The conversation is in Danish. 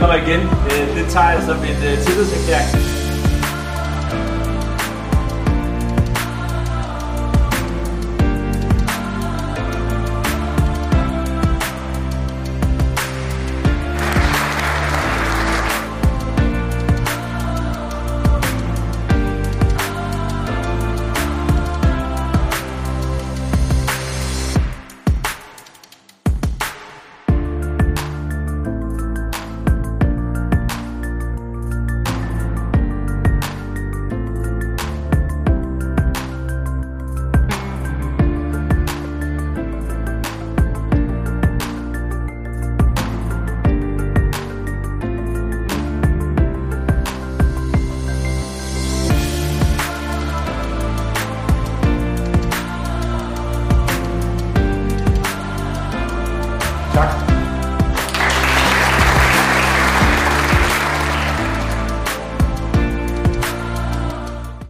kommer igen. Det tager jeg som et tillidserklæring.